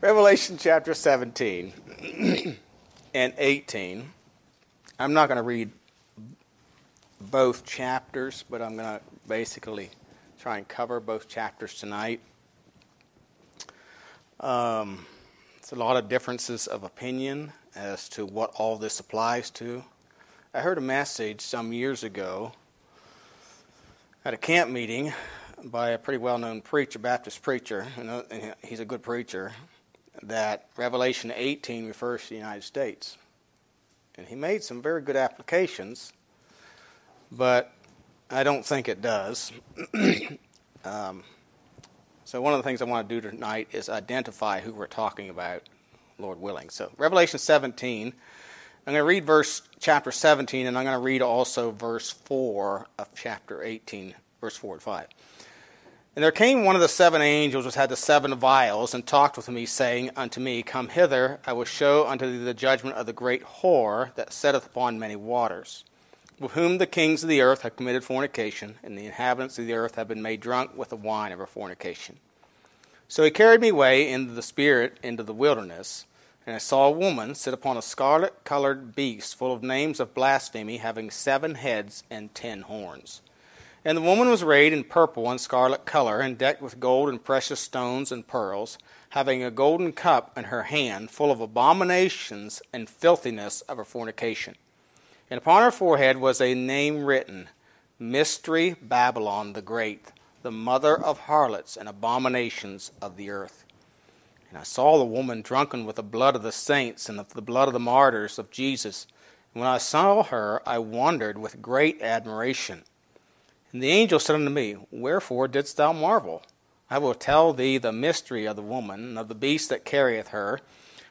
Revelation chapter 17 and 18. I'm not going to read both chapters, but I'm going to basically try and cover both chapters tonight. It's a lot of differences of opinion as to what all this applies to. I heard a message some years ago at a camp meeting by a pretty well-known preacher, Baptist preacher, and he's a good preacher, that Revelation 18 refers to the United States. And he made some very good applications, but I don't think it does. So one of the things I want to do tonight is identify who we're talking about, Lord willing. So Revelation 17, I'm going to read chapter 17, and I'm going to read also verse 4 of chapter 18, verse 4 and 5. And there came one of the seven angels which had the seven vials, and talked with me, saying unto me, Come hither, I will show unto thee the judgment of the great whore that sitteth upon many waters, with whom the kings of the earth have committed fornication, and the inhabitants of the earth have been made drunk with the wine of her fornication. So he carried me away in the spirit into the wilderness, and I saw a woman sit upon a scarlet-colored beast full of names of blasphemy, having 7 heads and 10 horns. And the woman was arrayed in purple and scarlet color, and decked with gold and precious stones and pearls, having a golden cup in her hand, full of abominations and filthiness of her fornication. And upon her forehead was a name written, Mystery Babylon the Great, the mother of harlots and abominations of the earth. And I saw the woman drunken with the blood of the saints and of the blood of the martyrs of Jesus. And when I saw her, I wondered with great admiration. And the angel said unto me, Wherefore didst thou marvel? I will tell thee the mystery of the woman, and of the beast that carrieth her,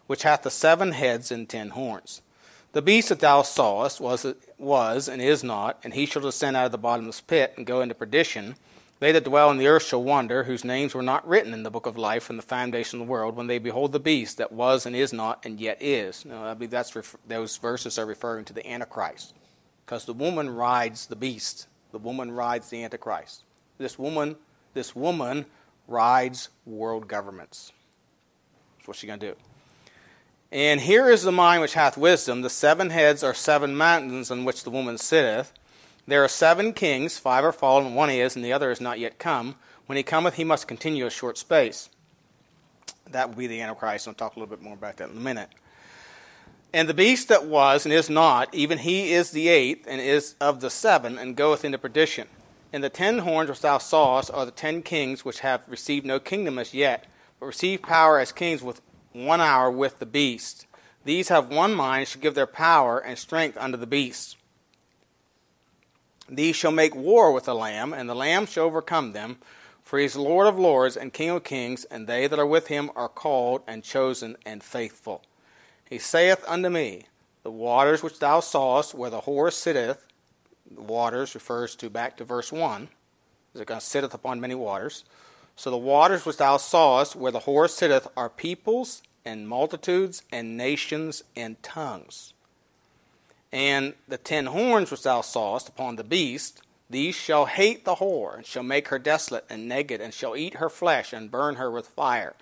which hath the 7 heads and 10 horns. The beast that thou sawest was and is not, and he shall descend out of the bottomless pit, and go into perdition. They that dwell in the earth shall wonder, whose names were not written in the book of life from the foundation of the world, when they behold the beast that was and is not and yet is. Now, I believe those verses are referring to the Antichrist, because the woman rides the beast. The woman rides the Antichrist. This woman rides world governments. That's what she's going to do. And here is the mind which hath wisdom. The 7 heads are 7 mountains on which the woman sitteth. There are 7 kings, 5 are fallen, 1 is, and the other is not yet come. When he cometh, he must continue a short space. That would be the Antichrist, and I'll talk a little bit more about that in a minute. And the beast that was and is not, even he is the 8th, and is of the 7, and goeth into perdition. And the 10 horns which thou sawest are the 10 kings, which have received no kingdom as yet, but receive power as kings with 1 hour with the beast. These have one mind, and shall give their power and strength unto the beast. These shall make war with the Lamb, and the Lamb shall overcome them, for he is Lord of lords and King of kings, and they that are with him are called and chosen and faithful. He saith unto me, The waters which thou sawest, where the whore sitteth, the waters refers to back to verse 1, is it going to sitteth upon many waters. So the waters which thou sawest, where the whore sitteth, are peoples and multitudes and nations and tongues. And the 10 horns which thou sawest upon the beast, these shall hate the whore, and shall make her desolate and naked, and shall eat her flesh, and burn her with fire.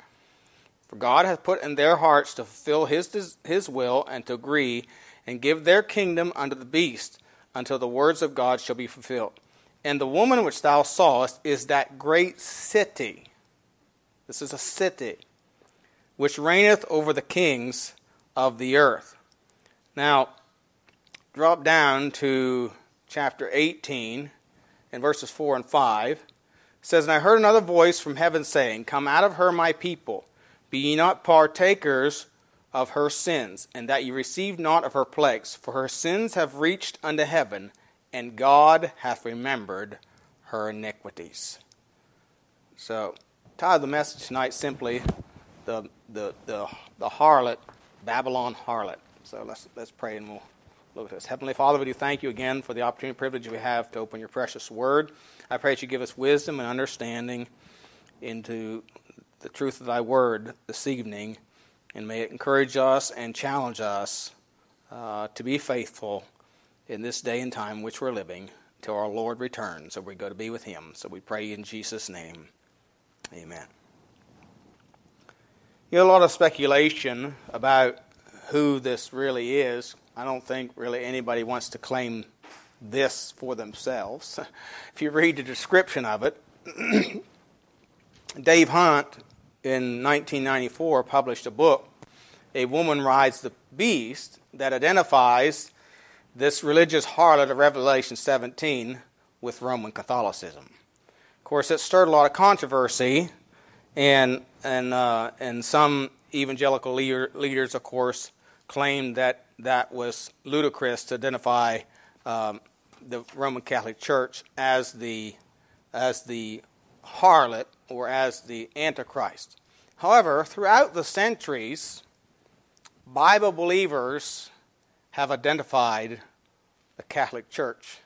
For God hath put in their hearts to fulfill his will, and to agree, and give their kingdom unto the beast, until the words of God shall be fulfilled. And the woman which thou sawest is that great city. This is a city which reigneth over the kings of the earth. Now, drop down to chapter 18 and verses 4 and 5. It says, And I heard another voice from heaven saying, Come out of her, my people. Be ye not partakers of her sins, and that ye receive not of her plagues. For her sins have reached unto heaven, and God hath remembered her iniquities. So, title of the message tonight simply the harlot, Babylon harlot. So let's pray and we'll look at this. Heavenly Father, we do thank you again for the opportunity and privilege we have to open your precious word. I pray that you give us wisdom and understanding into the truth of thy word this evening, and may it encourage us and challenge us to be faithful in this day and time which we're living, till our Lord returns, so we go to be with him. So we pray in Jesus' name. Amen. You know, a lot of speculation about who this really is. I don't think really anybody wants to claim this for themselves. If you read the description of it, Dave Hunt in 1994 published a book, A Woman Rides the Beast, that identifies this religious harlot of Revelation 17 with Roman Catholicism. Of course, it stirred a lot of controversy, and some evangelical leaders, of course, claimed that that was ludicrous to identify the Roman Catholic Church as the harlot or as the Antichrist. However, throughout the centuries, Bible believers have identified the Catholic Church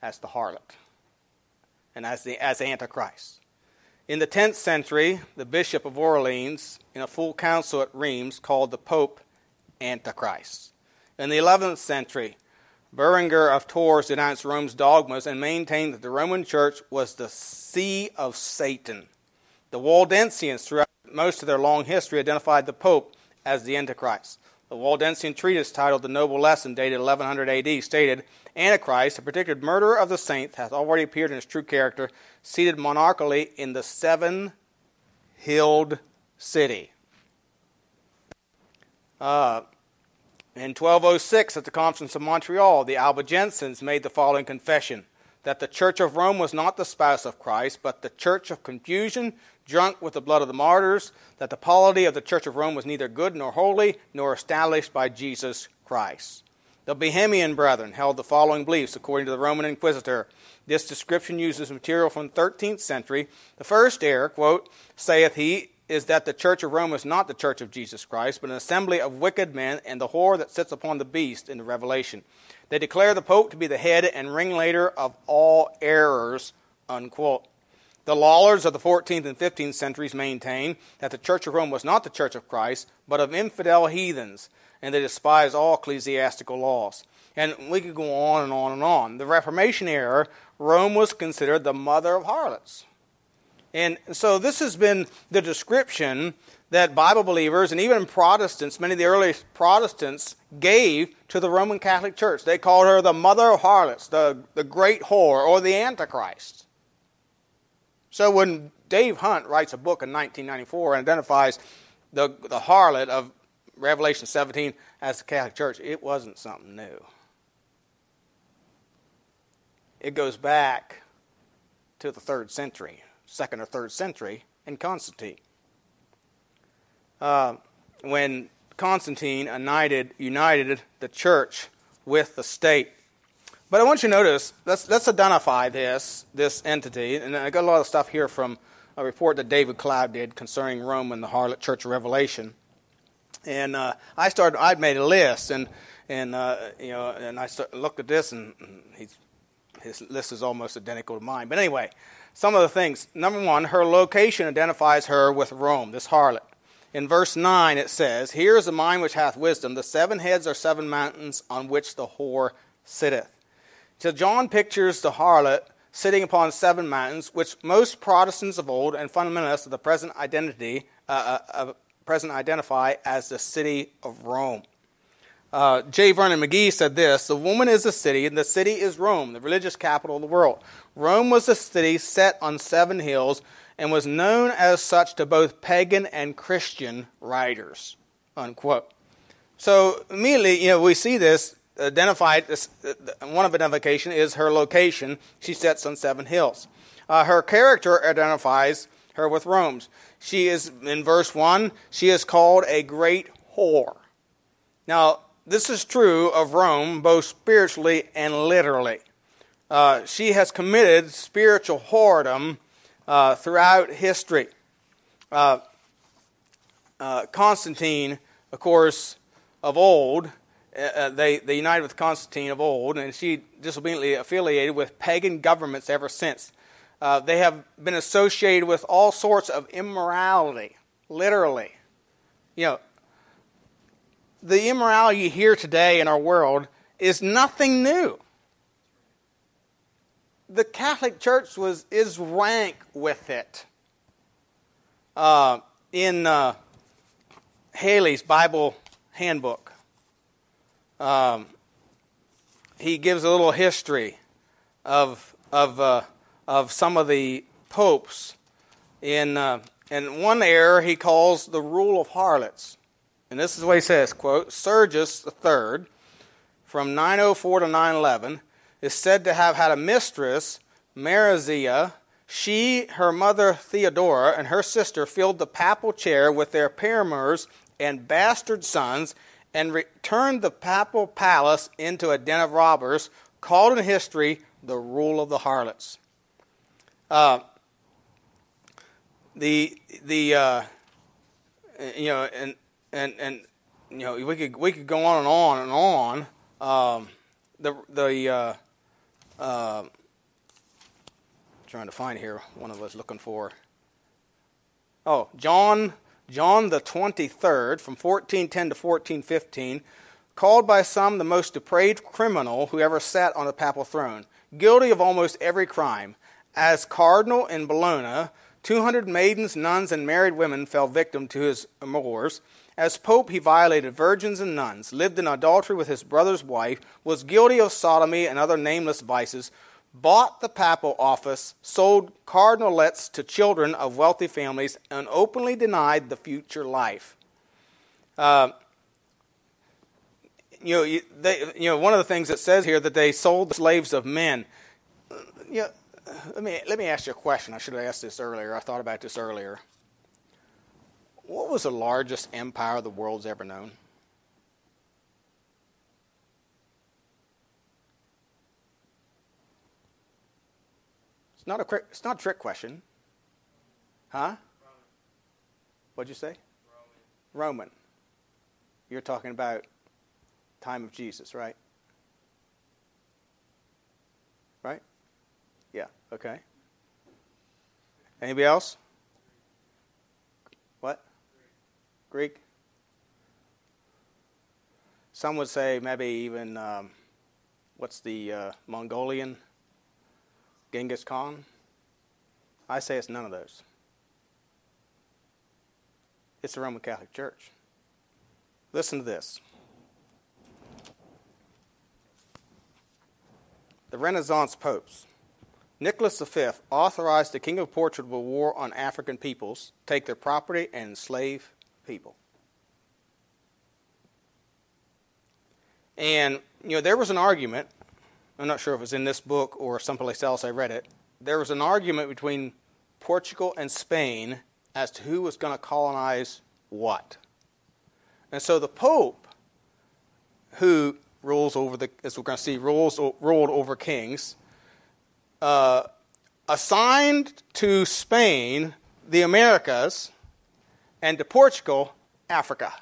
as the harlot and as Antichrist. In the 10th century, the Bishop of Orleans, in a full council at Rheims, called the Pope Antichrist. In the 11th century, Berenger of Tours denounced Rome's dogmas and maintained that the Roman Church was the see of Satan. The Waldensians, throughout most of their long history, identified the Pope as the Antichrist. The Waldensian treatise titled The Noble Lesson, dated 1100 AD, stated, Antichrist, the predicted murderer of the saints, hath already appeared in his true character, seated monarchally in the seven-hilled city. In 1206, at the Conference of Montreal, the Albigensians made the following confession, that the Church of Rome was not the spouse of Christ, but the Church of confusion, drunk with the blood of the martyrs, that the polity of the Church of Rome was neither good nor holy, nor established by Jesus Christ. The Bohemian Brethren held the following beliefs, according to the Roman Inquisitor. This description uses material from the 13th century. The first error, quote, saith he, is that the Church of Rome is not the Church of Jesus Christ, but an assembly of wicked men and the whore that sits upon the beast in the Revelation. They declare the Pope to be the head and ringleader of all errors, unquote. The Lawlers of the 14th and 15th centuries maintain that the Church of Rome was not the Church of Christ, but of infidel heathens, and they despise all ecclesiastical laws. And we could go on and on and on. The Reformation era, Rome was considered the mother of harlots. And so this has been the description that Bible believers and even Protestants, many of the earliest Protestants, gave to the Roman Catholic Church. They called her the mother of harlots, the great whore, or the Antichrist. So when Dave Hunt writes a book in 1994 and identifies the harlot of Revelation 17 as the Catholic Church, it wasn't something new. It goes back to the 3rd century, 2nd or 3rd century, in Constantine. When Constantine united the church with the state. But I want you to notice, let's identify this entity, and I got a lot of stuff here from a report that David Cloud did concerning Rome and the harlot Church of Revelation, and I'd made a list, and I looked at this, and his list is almost identical to mine. But anyway, some of the things. Number one, her location identifies her with Rome, this harlot. In verse 9 it says, "Here is the mind which hath wisdom; the seven heads are seven mountains on which the whore sitteth." So John pictures the harlot sitting upon seven mountains, which most Protestants of old and fundamentalists of the present identify as the city of Rome. J. Vernon McGee said this, "The woman is the city, and the city is Rome, the religious capital of the world. Rome was a city set on seven hills, and was known as such to both pagan and Christian writers," unquote. So immediately, we see this. One of identification is her location. She sits on seven hills. Her character identifies her with Rome's. She is, in verse 1, she is called a great whore. Now, this is true of Rome, both spiritually and literally. She has committed spiritual whoredom throughout history. Constantine, of course, of old, they united with Constantine of old, and she disobediently affiliated with pagan governments ever since. They have been associated with all sorts of immorality, literally. The immorality here today in our world is nothing new. The Catholic Church is rank with it. In Haley's Bible Handbook. He gives a little history of some of the popes. In one error he calls the rule of harlots. And this is what he says, quote, Sergius III, from 904 to 911, is said to have had a mistress, Marizia. She, her mother Theodora, and her sister filled the papal chair with their paramours and bastard sons and returned the papal palace into a den of robbers, called in history the rule of the harlots. We could go on and on and on. Trying to find here one of us looking for. Oh, John the 23rd, from 1410 to 1415, called by some the most depraved criminal who ever sat on the papal throne, guilty of almost every crime. As cardinal in Bologna, 200 maidens, nuns, and married women fell victim to his amours. As pope, he violated virgins and nuns, lived in adultery with his brother's wife, was guilty of sodomy and other nameless vices, bought the papal office, sold cardinalates to children of wealthy families, and openly denied the future life. One of the things that says here that they sold the slaves of men. Yeah. Let me ask you a question. I should have asked this earlier. I thought about this earlier. What was the largest empire the world's ever known? It's not a trick question, huh? What'd you say? Roman. You're talking about time of Jesus, right? Right? Yeah, okay. Anybody else? What? Greek? Some would say maybe even, Mongolian? Genghis Khan? I say it's none of those. It's the Roman Catholic Church. Listen to this. The Renaissance popes. Nicholas V authorized the King of Portugal to war on African peoples, take their property, and enslave people. And, there was an argument. I'm not sure if it was in this book or someplace else I read it. There was an argument between Portugal and Spain as to who was going to colonize what. And so the Pope, who rules over as we're going to see, ruled over kings, assigned to Spain the Americas and to Portugal Africa.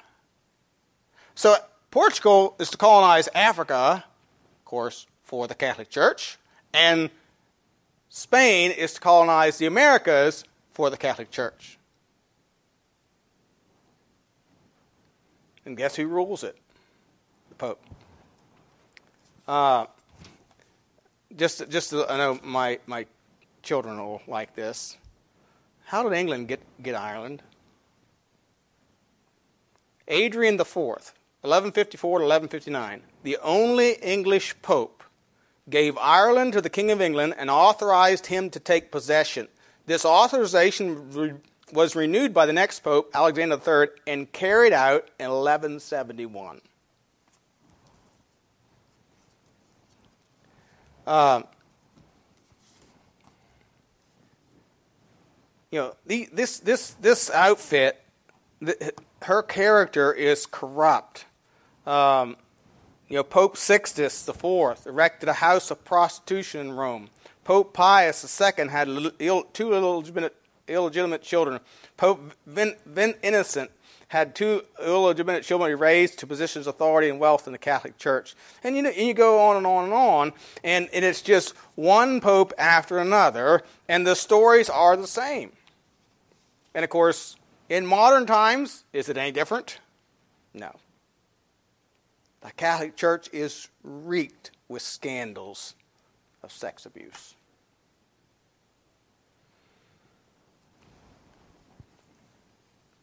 So Portugal is to colonize Africa, of course, for the Catholic Church, and Spain is to colonize the Americas for the Catholic Church. And guess who rules it? The Pope. I know my children will like this. How did England get Ireland? Adrian IV, 1154 to 1159, the only English pope, gave Ireland to the King of England and authorized him to take possession. This authorization was renewed by the next pope, Alexander III, and carried out in 1171. This outfit, her character is corrupt. Pope Sixtus IV erected a house of prostitution in Rome. Pope Pius II had two illegitimate children. Pope Innocent had two illegitimate children he raised to positions of authority and wealth in the Catholic Church. And you go on and on and on, and it's just one pope after another, and the stories are the same. And of course, in modern times, is it any different? No. The Catholic Church is reeked with scandals of sex abuse.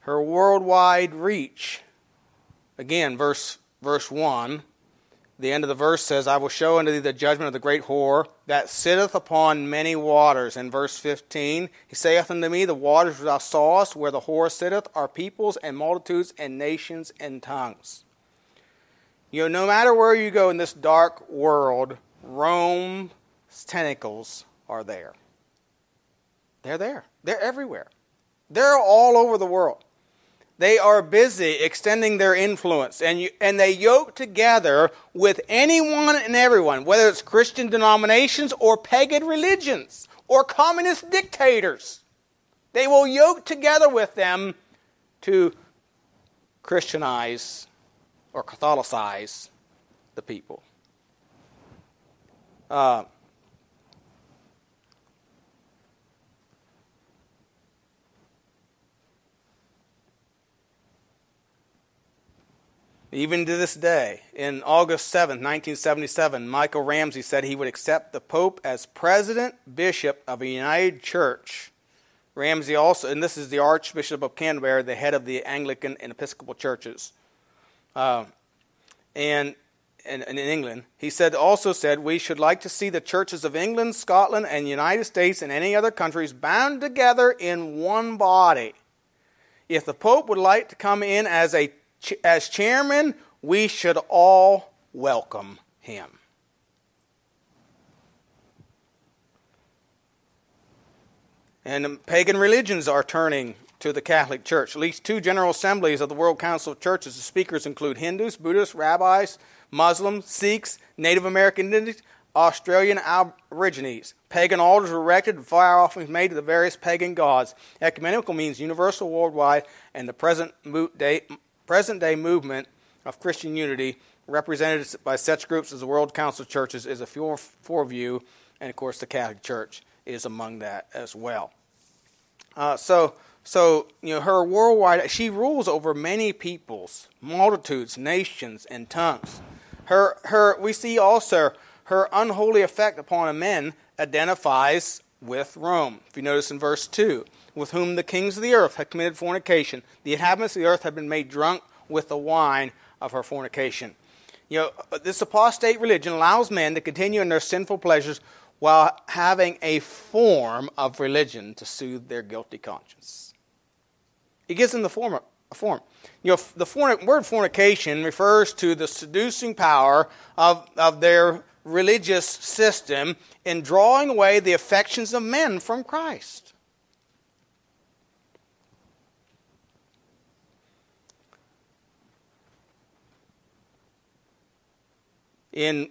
Her worldwide reach Again, verse 1, the end of the verse says, I will show unto thee the judgment of the great whore that sitteth upon many waters. In verse 15, he saith unto me, the waters which thou sawest where the whore sitteth are peoples and multitudes and nations and tongues. You know, no matter where you go in this dark world, Rome's tentacles are there. They're there. They're everywhere. They're all over the world. They are busy extending their influence, and they yoke together with anyone and everyone, whether it's Christian denominations or pagan religions or communist dictators. They will yoke together with them to Christianize or Catholicize the people. Even to this day, in August 7th, 1977, Michael Ramsey said he would accept the Pope as President Bishop of a United Church. Ramsey also, and this is the Archbishop of Canterbury, the head of the Anglican and Episcopal churches, and in England, he said also said we should like to see the churches of England, Scotland, and the United States, and any other countries bound together in one body. If the Pope would like to come in as chairman, we should all welcome him. And pagan religions are turning to the Catholic Church. At least two general assemblies of the World Council of Churches. The speakers include Hindus, Buddhists, rabbis, Muslims, Sikhs, Native American Indians, Australian Aborigines. Pagan altars were erected and fire offerings made to the various pagan gods. Ecumenical means universal, worldwide, and the present day movement of Christian unity, represented by such groups as the World Council of Churches, is a foreview, and of course the Catholic Church is among that as well. Her worldwide, she rules over many peoples, multitudes, nations, and tongues. We see also her unholy effect upon men identifies with Rome. If you notice in verse 2, with whom the kings of the earth had committed fornication. The inhabitants of the earth had been made drunk with the wine of her fornication. You know, this apostate religion allows men to continue in their sinful pleasures while having a form of religion to soothe their guilty conscience. It gives them the form. You know, the word fornication refers to the seducing power of their religious system in drawing away the affections of men from Christ. In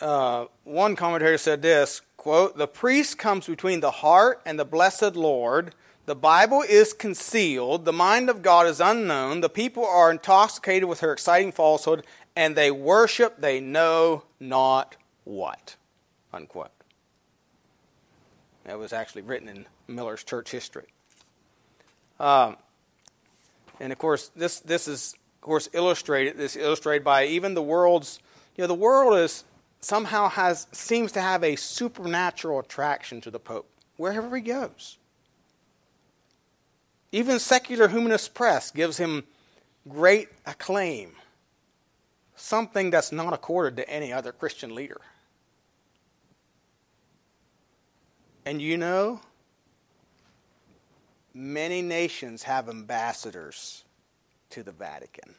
one commentator said this, quote, the priest comes between the heart and the blessed Lord. The Bible is concealed. The mind of God is unknown. The people are intoxicated with her exciting falsehood, and they worship they know not what. Unquote. That was actually written in Miller's Church History. And of course, this is of course illustrated. This is illustrated by even the world's. You know, the world seems to have a supernatural attraction to the Pope wherever he goes. Even secular humanist press gives him great acclaim, something that's not accorded to any other Christian leader. And you know, many nations have ambassadors to the Vatican.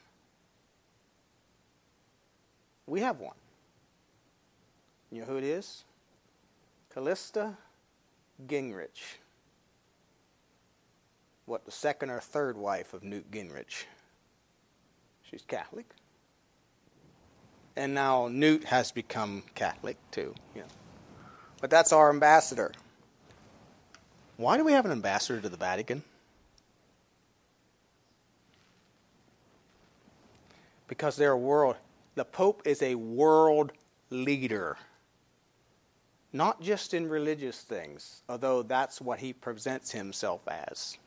We have one. You know who it is? Callista Gingrich. What, the second or third wife of Newt Gingrich? She's Catholic. And now Newt has become Catholic too. Yeah. But that's our ambassador. Why do we have an ambassador to the Vatican? Because they're The Pope is a world leader, not just in religious things, although that's what he presents himself as.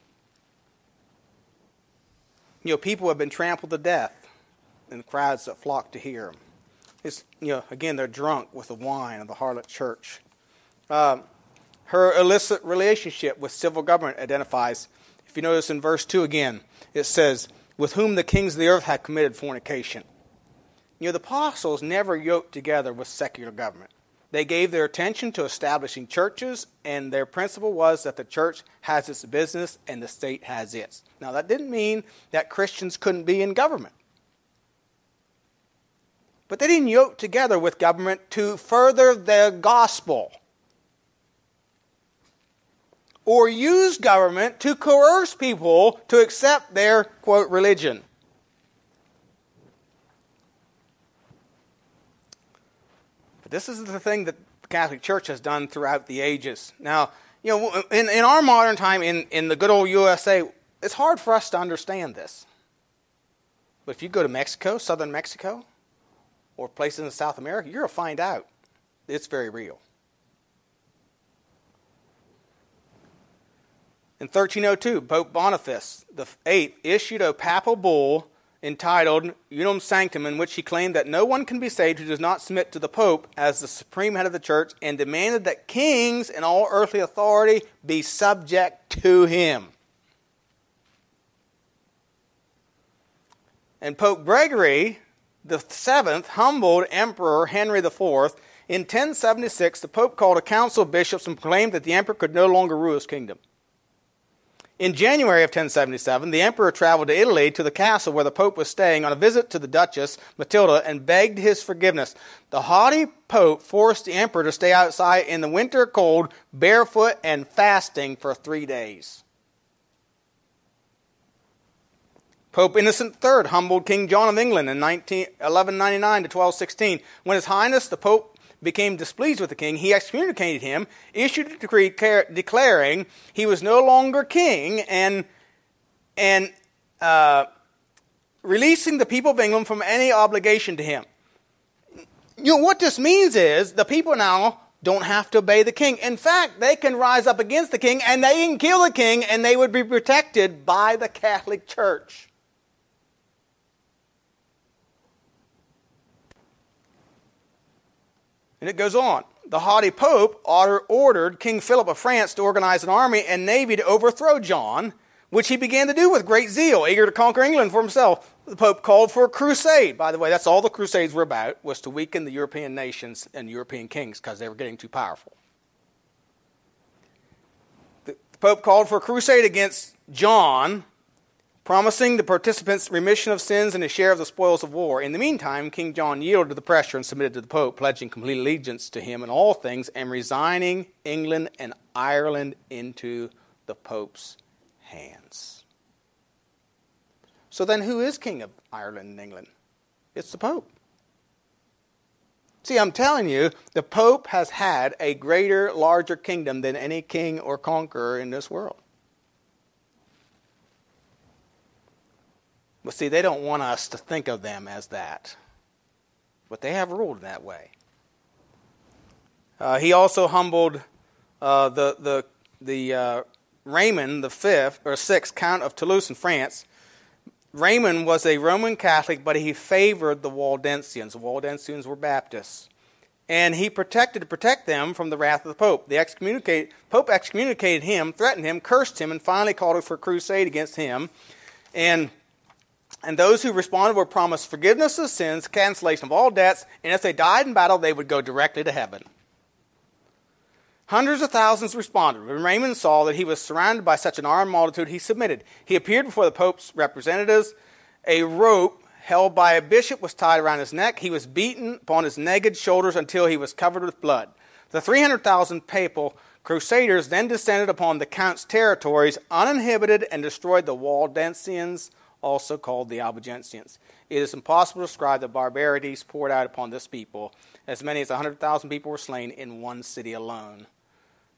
You know, people have been trampled to death in the crowds that flock to hear him. Again, they're drunk with the wine of the harlot church. Her illicit relationship with civil government identifies, if you notice in verse 2 again, it says, with whom the kings of the earth had committed fornication. You know, the apostles never yoked together with secular government. They gave their attention to establishing churches, and their principle was that the church has its business and the state has its. Now, that didn't mean that Christians couldn't be in government. But they didn't yoke together with government to further the gospel or use government to coerce people to accept their, quote, religion. But this is the thing that the Catholic Church has done throughout the ages. Now, you know, in our modern time, in the good old USA, it's hard for us to understand this. But if you go to Mexico, southern Mexico, or places in South America, you're going to find out it's very real. In 1302, Pope Boniface VIII issued a papal bull entitled Unum Sanctum, in which he claimed that no one can be saved who does not submit to the Pope as the supreme head of the church, and demanded that kings and all earthly authority be subject to him. And Pope Gregory the seventh humbled Emperor Henry IV. In 1076, the Pope called a council of bishops and proclaimed that the Emperor could no longer rule his kingdom. In January of 1077, the Emperor traveled to Italy to the castle where the Pope was staying on a visit to the Duchess Matilda and begged his forgiveness. The haughty Pope forced the Emperor to stay outside in the winter cold, barefoot, and fasting for 3 days. Pope Innocent III humbled King John of England in 1199 to 1216. When His Highness the Pope became displeased with the king, he excommunicated him, issued a decree declaring he was no longer king, and releasing the people of England from any obligation to him. You know, what this means is the people now don't have to obey the king. In fact, they can rise up against the king, and they can kill the king, and they would be protected by the Catholic Church. And it goes on. The haughty Pope ordered King Philip of France to organize an army and navy to overthrow John, which he began to do with great zeal, eager to conquer England for himself. The Pope called for a crusade. By the way, that's all the crusades were about, was to weaken the European nations and European kings because they were getting too powerful. The Pope called for a crusade against John, promising the participants remission of sins and a share of the spoils of war. In the meantime, King John yielded to the pressure and submitted to the Pope, pledging complete allegiance to him in all things and resigning England and Ireland into the Pope's hands. So then who is king of Ireland and England? It's the Pope. See, I'm telling you, the Pope has had a greater, larger kingdom than any king or conqueror in this world. But see, they don't want us to think of them as that. But they have ruled that way. He also humbled the Raymond the fifth or sixth Count of Toulouse in France. Raymond was a Roman Catholic, but he favored the Waldensians. The Waldensians were Baptists, and he protected them from the wrath of the Pope. The Pope excommunicated him, threatened him, cursed him, and finally called for a crusade against him. And those who responded were promised forgiveness of sins, cancellation of all debts, and if they died in battle, they would go directly to heaven. Hundreds of thousands responded. When Raymond saw that he was surrounded by such an armed multitude, he submitted. He appeared before the Pope's representatives. A rope held by a bishop was tied around his neck. He was beaten upon his naked shoulders until he was covered with blood. The 300,000 papal crusaders then descended upon the count's territories uninhibited and destroyed the Waldensians, also called the Albigensians. It is impossible to describe the barbarities poured out upon this people. As many as 100,000 people were slain in one city alone,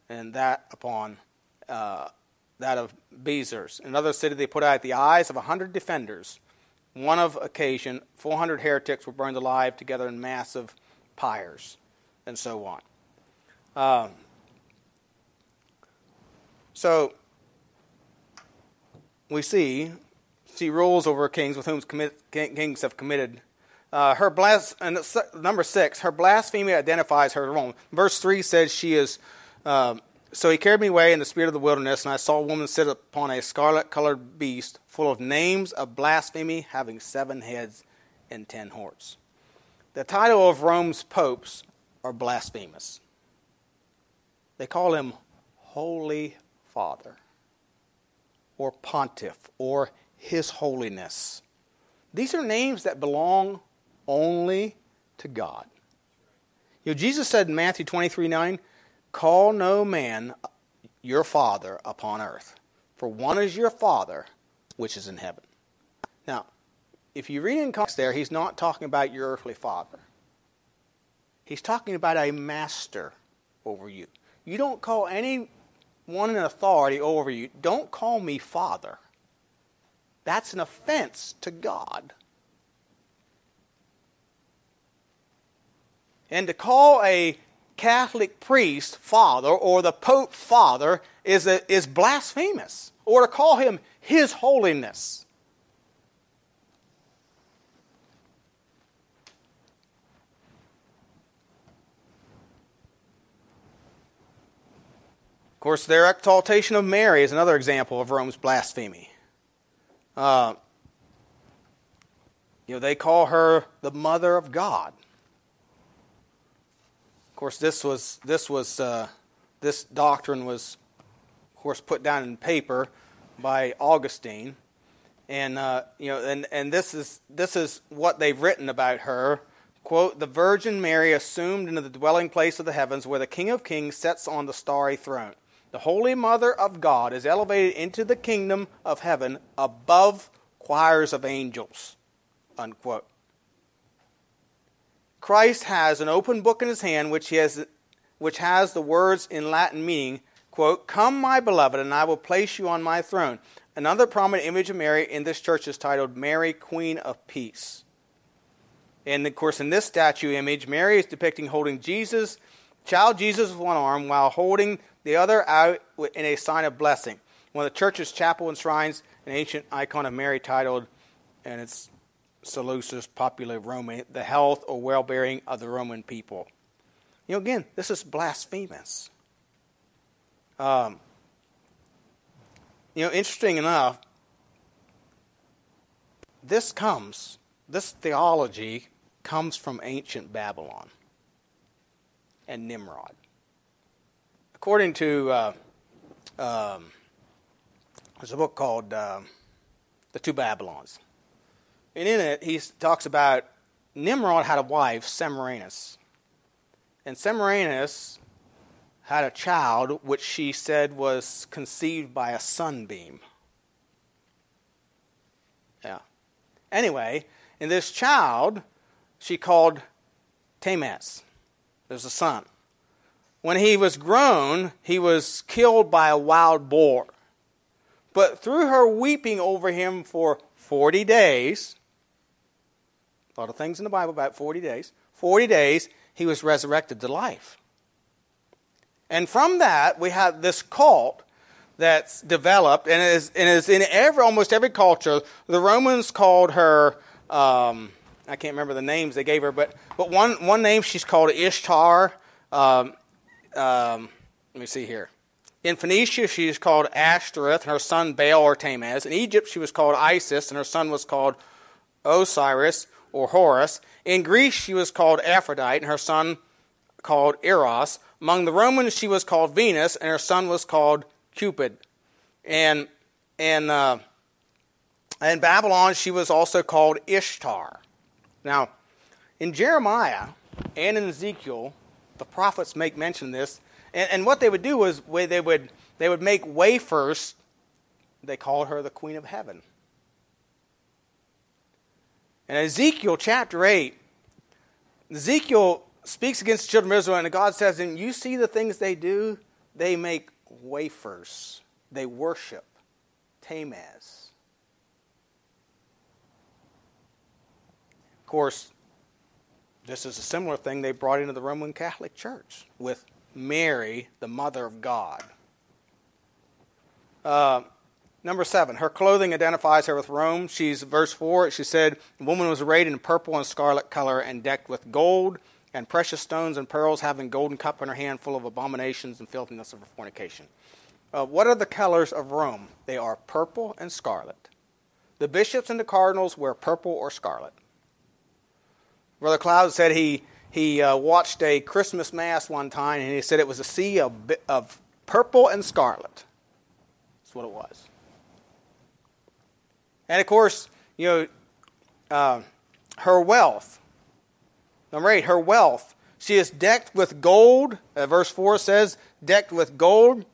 and that upon that of Beziers. In another city, they put out the eyes of 100 defenders. One of occasion, 400 heretics were burned alive together in massive pyres, and so on. So we see she rules over kings with whom kings have committed. Number 6, her blasphemy identifies her wrong. Verse 3 says she is So he carried me away in the spirit of the wilderness, and I saw a woman sit upon a scarlet-colored beast full of names of blasphemy, having 7 heads and 10 horns. The title of Rome's popes are blasphemous. They call him Holy Father, or Pontiff, or His Holiness. These are names that belong only to God. You know, Jesus said in Matthew 23:9, "Call no man your father upon earth, for one is your Father which is in heaven." Now, if you read in context there, he's not talking about your earthly father. He's talking about a master over you. You don't call anyone in authority over you. Don't call me Father. That's an offense to God. And to call a Catholic priest Father or the Pope Father is blasphemous. Or to call him His Holiness. Of course, their exaltation of Mary is another example of Rome's blasphemy. They call her the Mother of God. Of course, this doctrine was, of course, put down in paper by Augustine, and this is what they've written about her. Quote, "The Virgin Mary assumed into the dwelling place of the heavens where the King of Kings sits on the starry throne. The Holy Mother of God is elevated into the kingdom of heaven above choirs of angels." Unquote. Christ has an open book in his hand which has the words in Latin meaning, quote, "Come, my beloved, and I will place you on my throne." Another prominent image of Mary in this church is titled Mary, Queen of Peace. And, of course, in this statue image, Mary is depicting holding Jesus, child Jesus with one arm, while holding the other out in a sign of blessing. One of the church's chapel enshrines an ancient icon of Mary titled, and it's Salus Populi Romani, the health or well-being of the Roman people. You know, again, this is blasphemous. Interesting enough, this theology comes from ancient Babylon and Nimrod. According to, there's a book called The Two Babylons. And in it, he talks about Nimrod had a wife, Semiramis. And Semiramis had a child, which she said was conceived by a sunbeam. Yeah. Anyway, and this child, she called Tammuz. There's a son. When he was grown, he was killed by a wild boar. But through her weeping over him for 40 days, a lot of things in the Bible about 40 days, 40 days he was resurrected to life. And from that, we have this cult that's developed and is in almost every culture. The Romans called her, I can't remember the names they gave her, but one name she's called Ishtar. Let me see here. In Phoenicia, she is called Ashtoreth, and her son Baal or Tammuz. In Egypt, she was called Isis, and her son was called Osiris or Horus. In Greece, she was called Aphrodite, and her son called Eros. Among the Romans, she was called Venus, and her son was called Cupid. And in Babylon, she was also called Ishtar. Now, in Jeremiah and in Ezekiel, the prophets make mention of this, and what they would do was they would make wafers. They called her the Queen of Heaven. In Ezekiel chapter 8, Ezekiel speaks against the children of Israel, and God says, "And you see the things they do? They make wafers. They worship Tammuz." Of course, this is a similar thing they brought into the Roman Catholic Church with Mary, the Mother of God. Number 7, her clothing identifies her with Rome. She's, verse 4, she said, "The woman was arrayed in purple and scarlet color and decked with gold, and precious stones and pearls, having golden cup in her hand full of abominations and filthiness of her fornication. What are the colors of Rome? They are purple and scarlet. The bishops and the cardinals wear purple or scarlet. Brother Cloud said he watched a Christmas Mass one time, and he said it was a sea of purple and scarlet. That's what it was. And of course, you know, her wealth. Number 8, her wealth. She is decked with gold. Verse 4 says, decked with gold,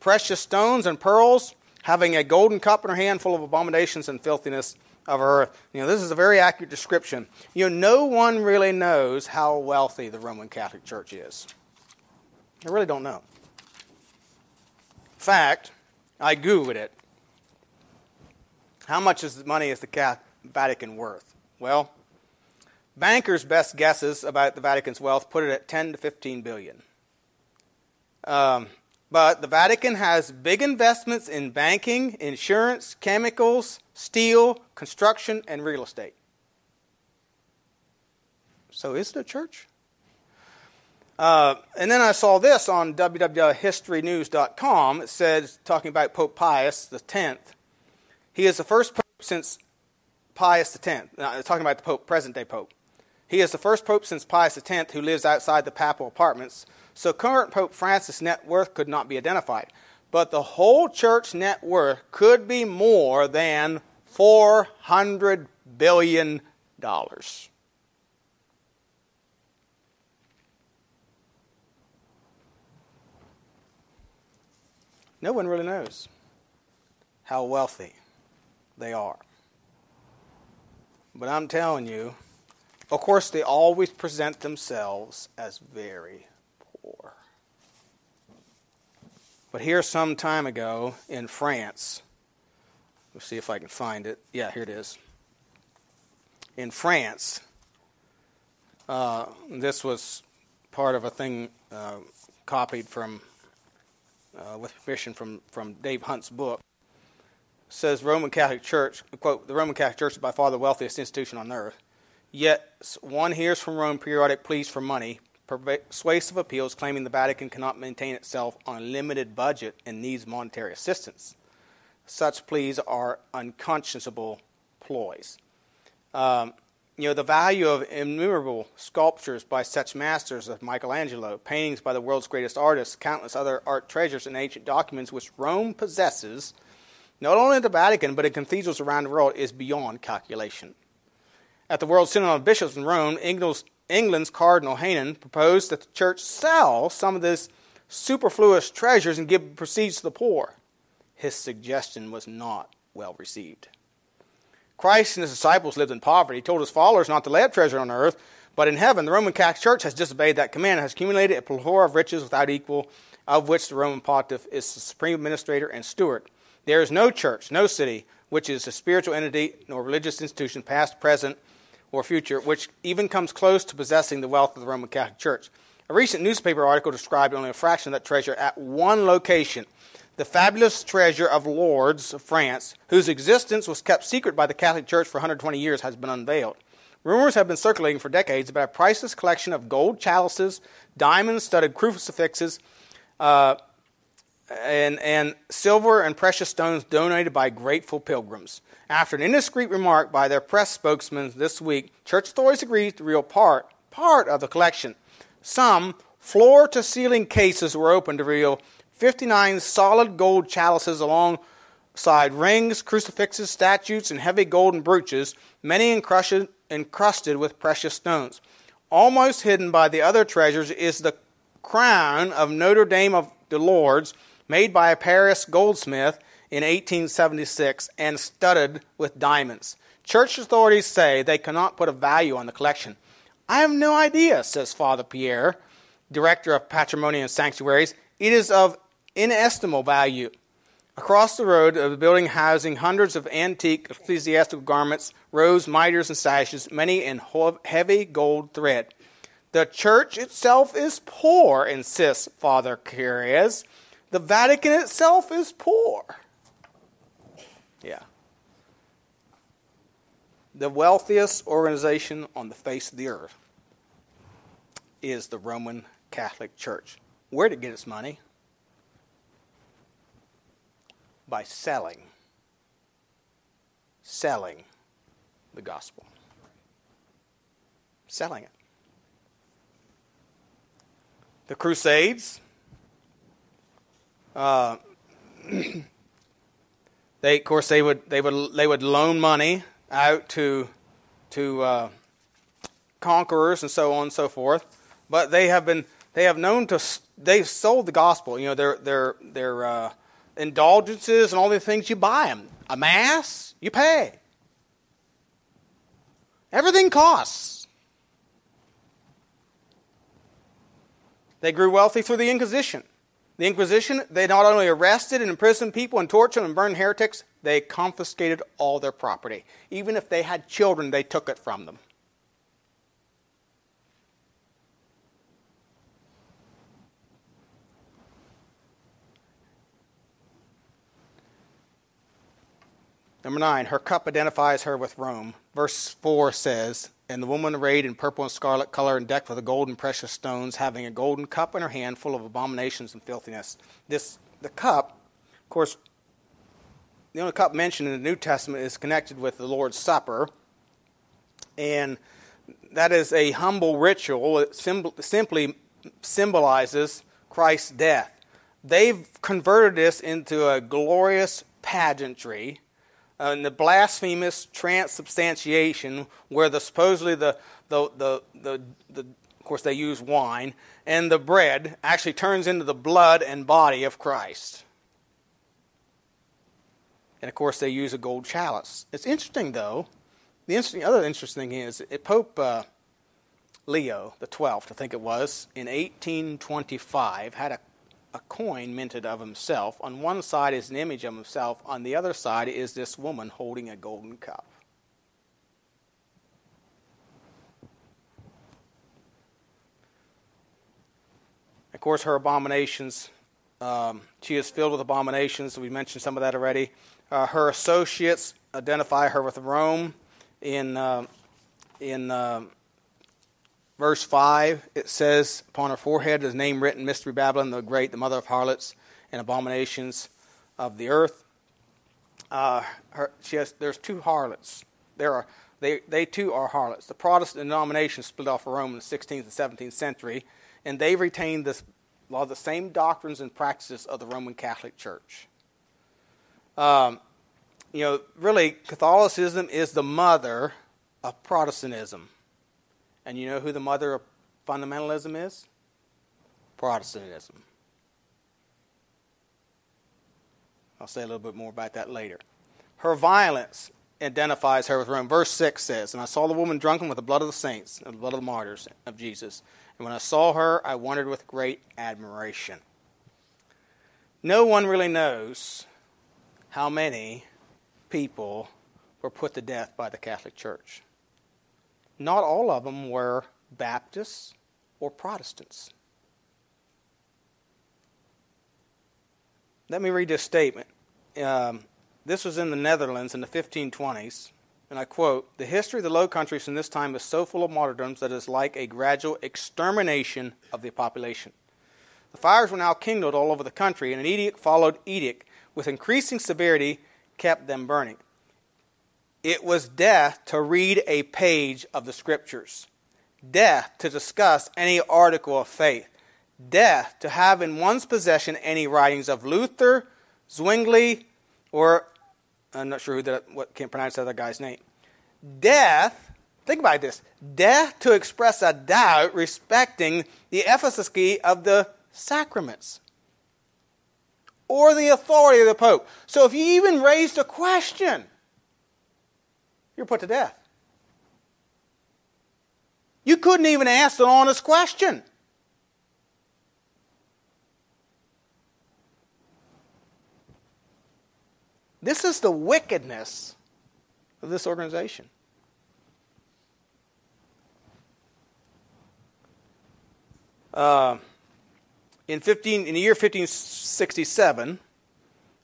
precious stones and pearls, having a golden cup in her hand full of abominations and filthiness of her. You know, this is a very accurate description. You know, no one really knows how wealthy the Roman Catholic Church is. They really don't know. In fact, I Googled it. How much money is the Vatican worth? Well, bankers' best guesses about the Vatican's wealth put it at 10 to 15 billion. But the Vatican has big investments in banking, insurance, chemicals, steel, construction, and real estate. So is it a church? And then I saw this on www.historynews.com. It says, talking about Pope Pius X, he is the first pope since Pius X. Now, talking about the pope, present-day pope. He is the first pope since Pius X who lives outside the papal apartments, so current Pope Francis' net worth could not be identified. But the whole church net worth could be more than $400 billion. No one really knows how wealthy they are. But I'm telling you, of course, they always present themselves as very poor. But here some time ago in France, let's see if I can find it. Yeah, here it is. In France, this was part of a thing copied from, with permission from Dave Hunt's book. Says Roman Catholic Church, quote, the Roman Catholic Church is by far the wealthiest institution on earth. Yet one hears from Rome periodic pleas for money, persuasive appeals claiming the Vatican cannot maintain itself on a limited budget and needs monetary assistance. Such pleas are unconscionable ploys. You know, the value of innumerable sculptures by such masters as Michelangelo, paintings by the world's greatest artists, countless other art treasures and ancient documents which Rome possesses, not only in the Vatican, but in cathedrals around the world, is beyond calculation. At the World Synod of Bishops in Rome, England's Cardinal Heynen proposed that the Church sell some of these superfluous treasures and give proceeds to the poor. His suggestion was not well received. Christ and his disciples lived in poverty. He told his followers not to lay up treasure on earth, but in heaven. The Roman Catholic Church has disobeyed that command and has accumulated a plethora of riches without equal, of which the Roman Pontiff is the supreme administrator and steward. There is no church, no city, which is a spiritual entity nor religious institution, past, present, or future, which even comes close to possessing the wealth of the Roman Catholic Church. A recent newspaper article described only a fraction of that treasure at one location, the fabulous treasure of Lourdes, France, whose existence was kept secret by the Catholic Church for 120 years, has been unveiled. Rumors have been circulating for decades about a priceless collection of gold chalices, diamond-studded crucifixes, and silver and precious stones donated by grateful pilgrims. After an indiscreet remark by their press spokesman this week, church authorities agreed to reveal part of the collection. Some floor-to-ceiling cases were opened to reveal 59 solid gold chalices alongside rings, crucifixes, statues, and heavy golden brooches, many encrusted with precious stones. Almost hidden by the other treasures is the crown of Notre Dame of the Lourdes, made by a Paris goldsmith in 1876 and studded with diamonds. Church authorities say they cannot put a value on the collection. I have no idea, says Father Pierre, director of Patrimony and Sanctuaries. It is of inestimable value. Across the road, the building housing hundreds of antique ecclesiastical garments, robes, mitres, and sashes, many in heavy gold thread. The church itself is poor, insists Father Carriez. The Vatican itself is poor. Yeah. The wealthiest organization on the face of the earth is the Roman Catholic Church. Where did it get its money? By selling the gospel. Selling it. The Crusades, they would loan money out to conquerors and so on and so forth, but they've sold the gospel. You know, their indulgences and all the things, you buy them. A mass, you pay. Everything costs. They grew wealthy through the Inquisition. The Inquisition, they not only arrested and imprisoned people and tortured and burned heretics, they confiscated all their property. Even if they had children, they took it from them. Number 9, her cup identifies her with Rome. Verse 4 says, "And the woman arrayed in purple and scarlet color and decked with the gold and precious stones, having a golden cup in her hand full of abominations and filthiness." The cup, of course, the only cup mentioned in the New Testament is connected with the Lord's Supper. And that is a humble ritual. It simply symbolizes Christ's death. They've converted this into a glorious pageantry, and the blasphemous transubstantiation, where supposedly of course they use wine, and the bread actually turns into the blood and body of Christ. And of course they use a gold chalice. It's interesting though. The other interesting thing is Pope Leo XII, I think it was, in 1825 had a coin minted of himself. On one side is an image of himself. On the other side is this woman holding a golden cup. Of course, her abominations, she is filled with abominations. We mentioned some of that already. Her associates identify her with Rome. In Verse 5, it says, "Upon her forehead is a name written, Mystery Babylon, the Great, the mother of harlots and abominations of the earth." There's two harlots. They too are harlots. The Protestant denomination split off of Rome in the 16th and 17th century, and they retained a lot of the same doctrines and practices of the Roman Catholic Church. Really, Catholicism is the mother of Protestantism. And you know who the mother of fundamentalism is? Protestantism. I'll say a little bit more about that later. Her violence identifies her with Rome. Verse 6 says, "And I saw the woman drunken with the blood of the saints and the blood of the martyrs of Jesus. And when I saw her, I wondered with great admiration." No one really knows how many people were put to death by the Catholic Church. Not all of them were Baptists or Protestants. Let me read this statement. This was in the Netherlands in the 1520s, and I quote, "The history of the Low Countries from this time is so full of martyrdoms that it is like a gradual extermination of the population. The fires were now kindled all over the country, and an edict followed edict, with increasing severity kept them burning. It was death to read a page of the Scriptures, death to discuss any article of faith, death to have in one's possession any writings of Luther, Zwingli, or I'm not sure can't pronounce the other guy's name. Death, think about this, death to express a doubt respecting the efficacy of the sacraments or the authority of the Pope." So if you even raised a question, you're put to death. You couldn't even ask an honest question. This is the wickedness of this organization. In the year 1567,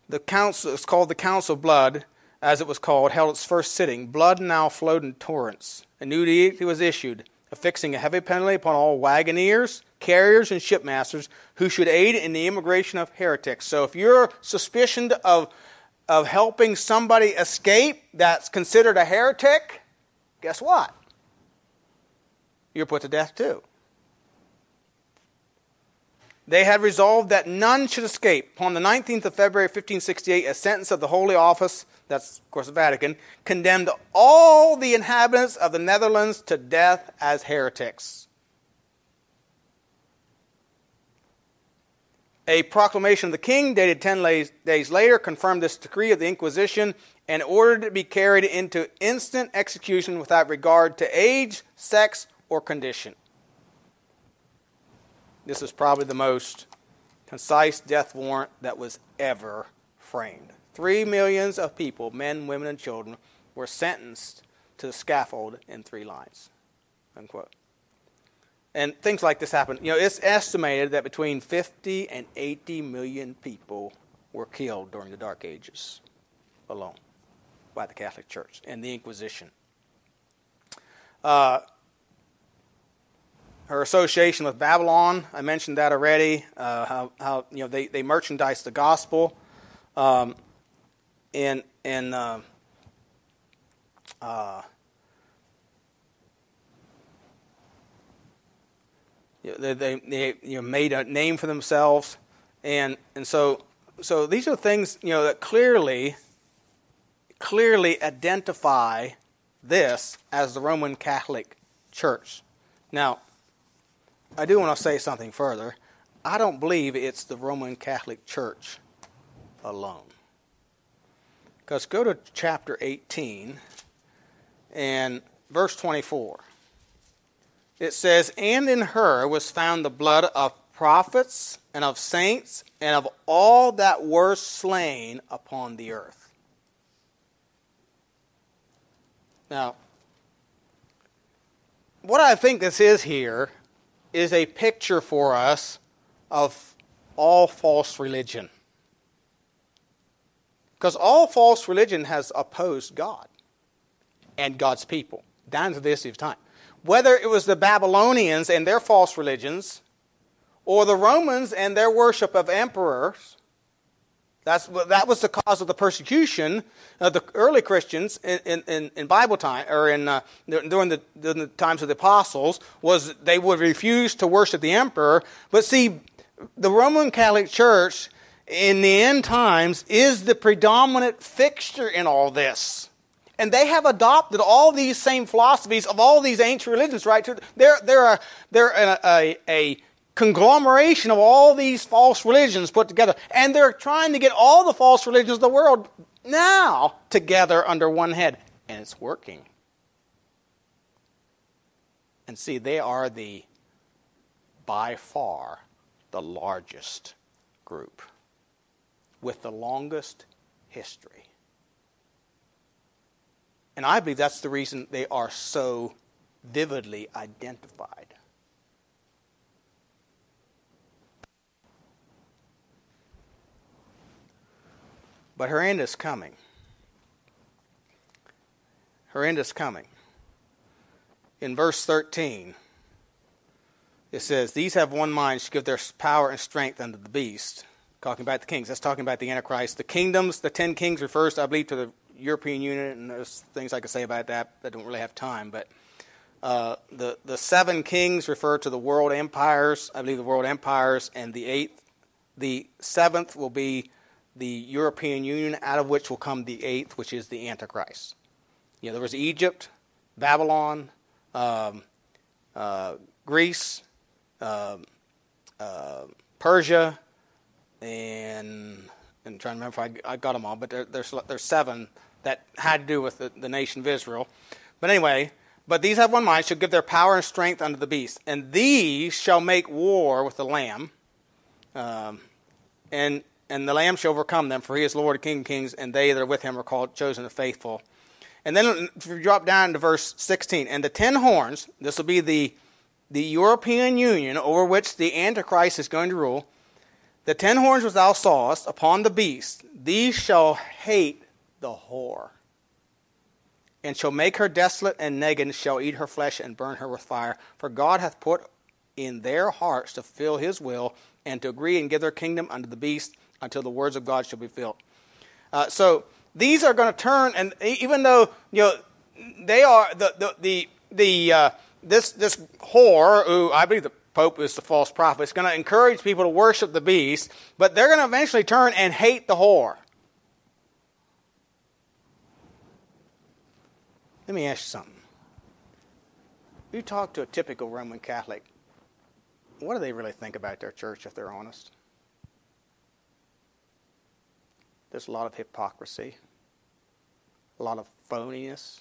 the council, it's called the Council of Blood, as it was called, held its first sitting. Blood now flowed in torrents. A new edict was issued. affixing a heavy penalty upon all wagoneers, carriers, and shipmasters who should aid in the immigration of heretics. So if you're suspicioned of helping somebody escape that's considered a heretic, guess what? You're put to death too. They had resolved that none should escape. Upon the 19th of February 1568, a sentence of the Holy Office, that's of course the Vatican, condemned all the inhabitants of the Netherlands to death as heretics. A proclamation of the king dated 10 days later confirmed this decree of the Inquisition and ordered it to be carried into instant execution without regard to age, sex, or condition. This is probably the most concise death warrant that was ever framed. 3 million of people, men, women, and children, were sentenced to the scaffold in 3 lines. Unquote. And things like this happened. You know, it's estimated that between 50 and 80 million people were killed during the Dark Ages alone by the Catholic Church and the Inquisition. Her association with Babylon, I mentioned that already, how you know they merchandised the gospel. They made a name for themselves, and so these are things that clearly identify this as the Roman Catholic Church. Now, I do want to say something further. I don't believe it's the Roman Catholic Church alone. Because go to chapter 18 and verse 24. It says, "And in her was found the blood of prophets and of saints and of all that were slain upon the earth." Now, what I think this is here is a picture for us of all false religion. Because all false religion has opposed God and God's people down to the issue of time. Whether it was the Babylonians and their false religions, or the Romans and their worship of emperors, that was the cause of the persecution of the early Christians in Bible time, or during the times of the apostles, was they would refuse to worship the emperor. But see, the Roman Catholic Church in the end times is the predominant fixture in all this. And they have adopted all these same philosophies of all these ancient religions, right? They're a conglomeration of all these false religions put together. And they're trying to get all the false religions of the world now together under one head. And it's working. And see, they are by far, the largest group with the longest history. And I believe that's the reason they are so vividly identified. But her end is coming. Her end is coming. In verse 13, it says, "These have one mind to give their power and strength unto the beast." Talking about the kings. That's talking about the Antichrist. The kingdoms, the 10 kings refers, I believe, to the European Union, and there's things I could say about that. I don't really have time. But the 7 kings refer to the world empires. I believe the world empires. And the 7th will be the European Union, out of which will come the 8th, which is the Antichrist. You know, there was Egypt, Babylon, Greece, Persia, and trying to remember if I got them all, but there's 7 that had to do with the nation of Israel. But anyway, "But these have one mind, shall give their power and strength unto the beast, and these shall make war with the Lamb, and the Lamb shall overcome them, for he is Lord, King of kings, and they that are with him are called, chosen, and faithful." And then if you drop down to verse 16, "And the 10 horns, this will be the European Union over which the Antichrist is going to rule, the 10 horns which thou sawest upon the beast, these shall hate the whore and shall make her desolate, and Negan shall eat her flesh and burn her with fire. For God hath put in their hearts to fulfill his will, and to agree and give their kingdom unto the beast, until the words of God shall be filled. So these are going to turn, and even though they are this whore, who I believe the Pope is the false prophet, is going to encourage people to worship the beast, but they're going to eventually turn and hate the whore. Let me ask you something. You talk to a typical Roman Catholic, what do they really think about their church if they're honest? There's a lot of hypocrisy, a lot of phoniness.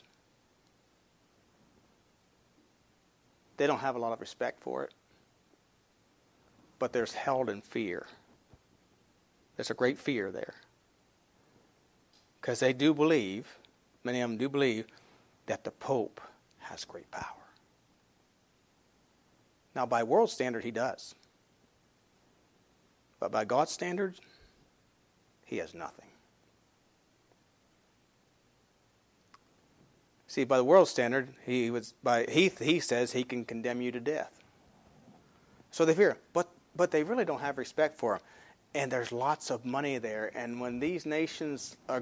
They don't have a lot of respect for it, but they're held in fear. There's a great fear there, because they do believe, many of them do believe, that the Pope has great power. Now, by world standard, he does. But by God's standards, he has nothing. See, by the world standard, he says he can condemn you to death. So they fear him. But they really don't have respect for him. And there's lots of money there. And when these nations are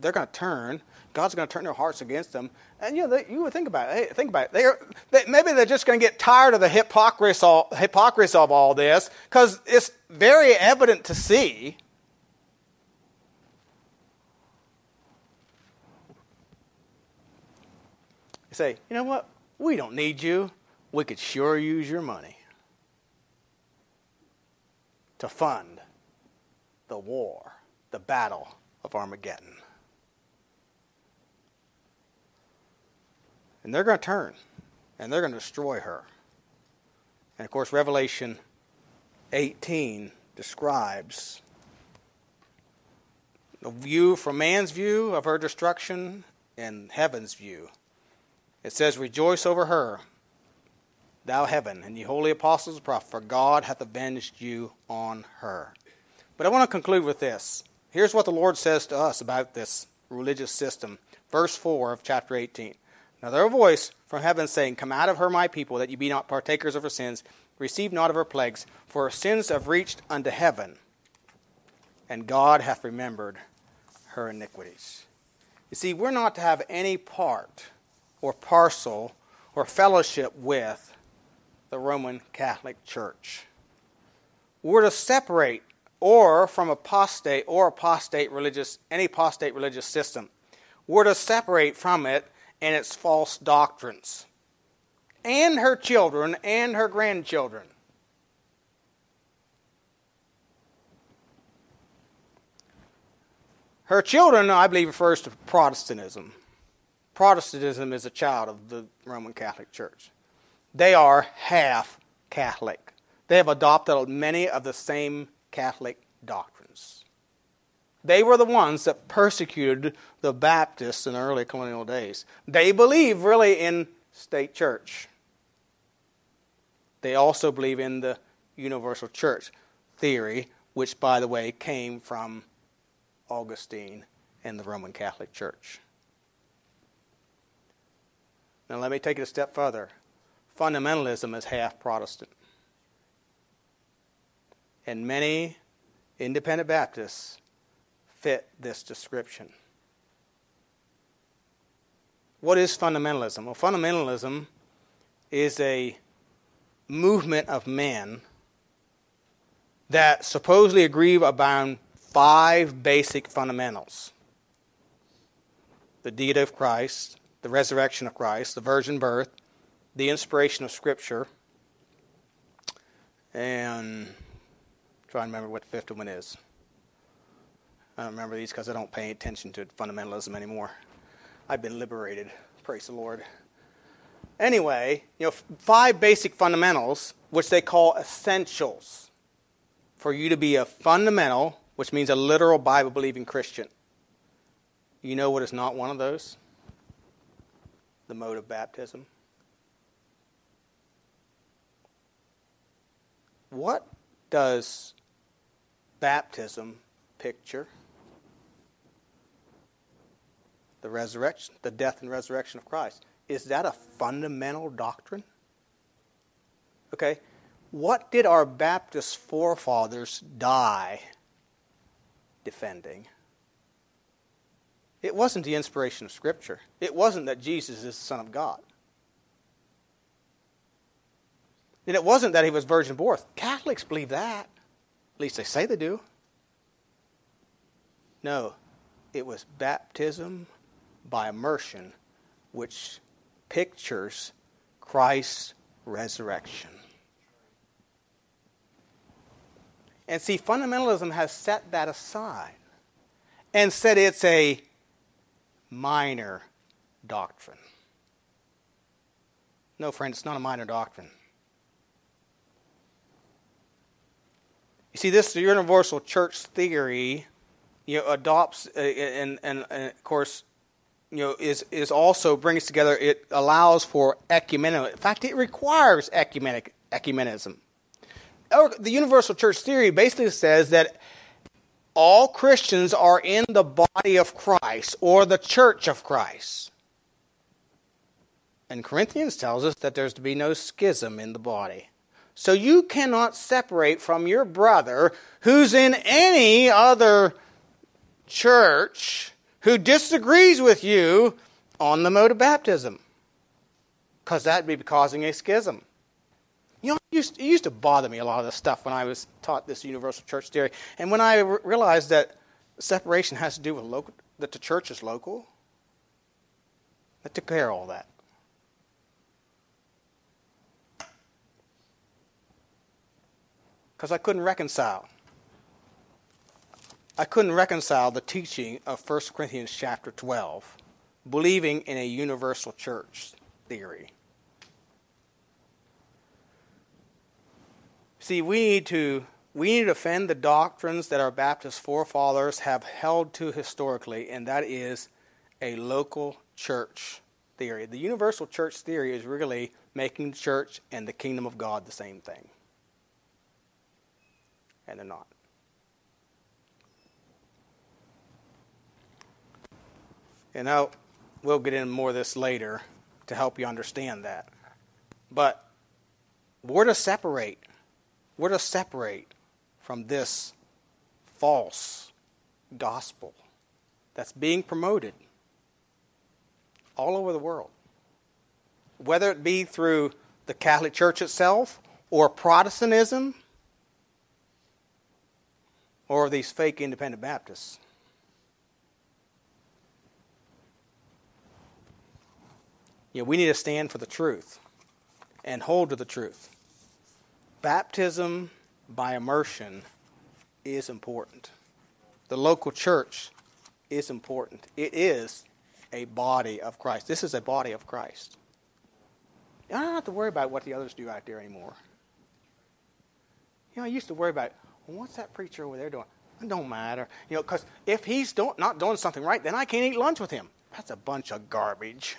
they're going to turn. God's going to turn their hearts against them. And you would think about it. Maybe they're just going to get tired of the hypocrisy of all this, because it's very evident to see. You say, you know what? We don't need you. We could sure use your money to fund the war, the battle of Armageddon. And they're going to turn, and they're going to destroy her. And, of course, Revelation 18 describes the view from man's view of her destruction and heaven's view. It says, "Rejoice over her, thou heaven, and ye holy apostles and prophets, for God hath avenged you on her." But I want to conclude with this. Here's what the Lord says to us about this religious system. Verse 4 of chapter 18. "Now there was a voice from heaven saying, Come out of her, my people, that ye be not partakers of her sins. Receive not of her plagues, for her sins have reached unto heaven, and God hath remembered her iniquities." You see, we're not to have any part or parcel or fellowship with the Roman Catholic Church. We're to separate from apostate or any apostate religious system. We're to separate from it and its false doctrines, and her children and her grandchildren. Her children, I believe, refers to Protestantism. Protestantism is a child of the Roman Catholic Church. They are half Catholic. They have adopted many of the same Catholic doctrines. They were the ones that persecuted the Baptists in the early colonial days. They believe really in state church. They also believe in the universal church theory, which, by the way, came from Augustine and the Roman Catholic Church. Now let me take it a step further. Fundamentalism is half Protestant. And many independent Baptists fit this description. What is fundamentalism? Well, fundamentalism is a movement of men that supposedly agree about five basic fundamentals: the deity of Christ, the resurrection of Christ, the virgin birth, the inspiration of Scripture, and I'm trying to remember what the fifth one is. I don't remember these because I don't pay attention to fundamentalism anymore. I've been liberated. Praise the Lord. Anyway, five basic fundamentals, which they call essentials, for you to be a fundamental, which means a literal Bible-believing Christian. You know what is not one of those? The mode of baptism. What does baptism picture? the resurrection, the death and resurrection of Christ. Is that a fundamental doctrine? Okay, what did our Baptist forefathers die defending? It wasn't the inspiration of Scripture. It wasn't that Jesus is the Son of God. And it wasn't that he was virgin born. Catholics believe that. At least they say they do. No, it was baptism by immersion, which pictures Christ's resurrection. And see, fundamentalism has set that aside and said it's a minor doctrine. No, friend, it's not a minor doctrine. You see, this universal church theory, adopts and of course, is also brings together. It allows for ecumenism. In fact, it requires ecumenism. The universal church theory basically says that all Christians are in the body of Christ or the church of Christ. And Corinthians tells us that there's to be no schism in the body. So you cannot separate from your brother who's in any other church who disagrees with you on the mode of baptism, because that would be causing a schism. It used to bother me, a lot of this stuff, when I was taught this universal church theory. And when I realized that separation has to do with local, that the church is local, I took care of all that. Because I couldn't reconcile. I couldn't reconcile the teaching of 1 Corinthians chapter 12, believing in a universal church theory. See, we need to defend the doctrines that our Baptist forefathers have held to historically, and that is a local church theory. The universal church theory is really making the church and the kingdom of God the same thing. And they're not. And we'll get into more of this later to help you understand that. But we're to separate. We're to separate from this false gospel that's being promoted all over the world. Whether it be through the Catholic Church itself or Protestantism or these fake independent Baptists. We need to stand for the truth and hold to the truth. Baptism by immersion is important. The local church is important. It is a body of Christ. This is a body of Christ. I don't have to worry about what the others do out there anymore. I used to worry about, what's that preacher over there doing? It don't matter. Because if he's not doing something right, then I can't eat lunch with him. That's a bunch of garbage.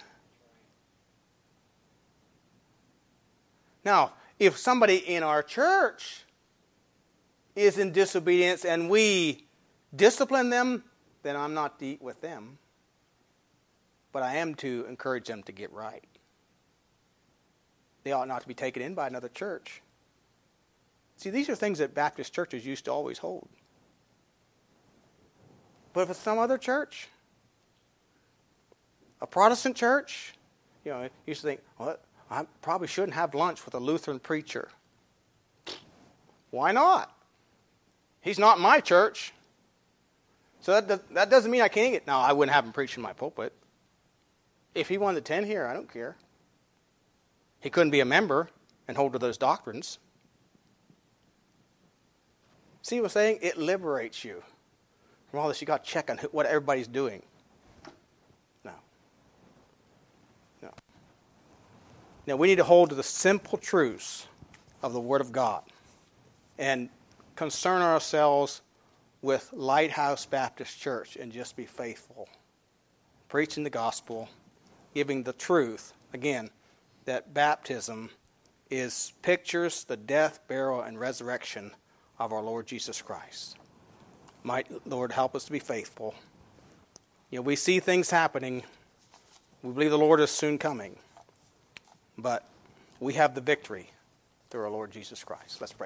Now, if somebody in our church is in disobedience and we discipline them, then I'm not to eat with them. But I am to encourage them to get right. They ought not to be taken in by another church. See, these are things that Baptist churches used to always hold. But if it's some other church, a Protestant church, you used to think, well, I probably shouldn't have lunch with a Lutheran preacher. Why not? He's not my church. So that doesn't mean I can't eat it. No, I wouldn't have him preach in my pulpit. If he wanted to attend here, I don't care. He couldn't be a member and hold to those doctrines. See what I'm saying? It liberates you from all this. You got to check on what everybody's doing. Now, we need to hold to the simple truths of the Word of God and concern ourselves with Lighthouse Baptist Church and just be faithful, preaching the gospel, giving the truth, again, that baptism pictures the death, burial, and resurrection of our Lord Jesus Christ. Might, Lord, help us to be faithful. You know, we see things happening. We believe the Lord is soon coming. But we have the victory through our Lord Jesus Christ. Let's pray.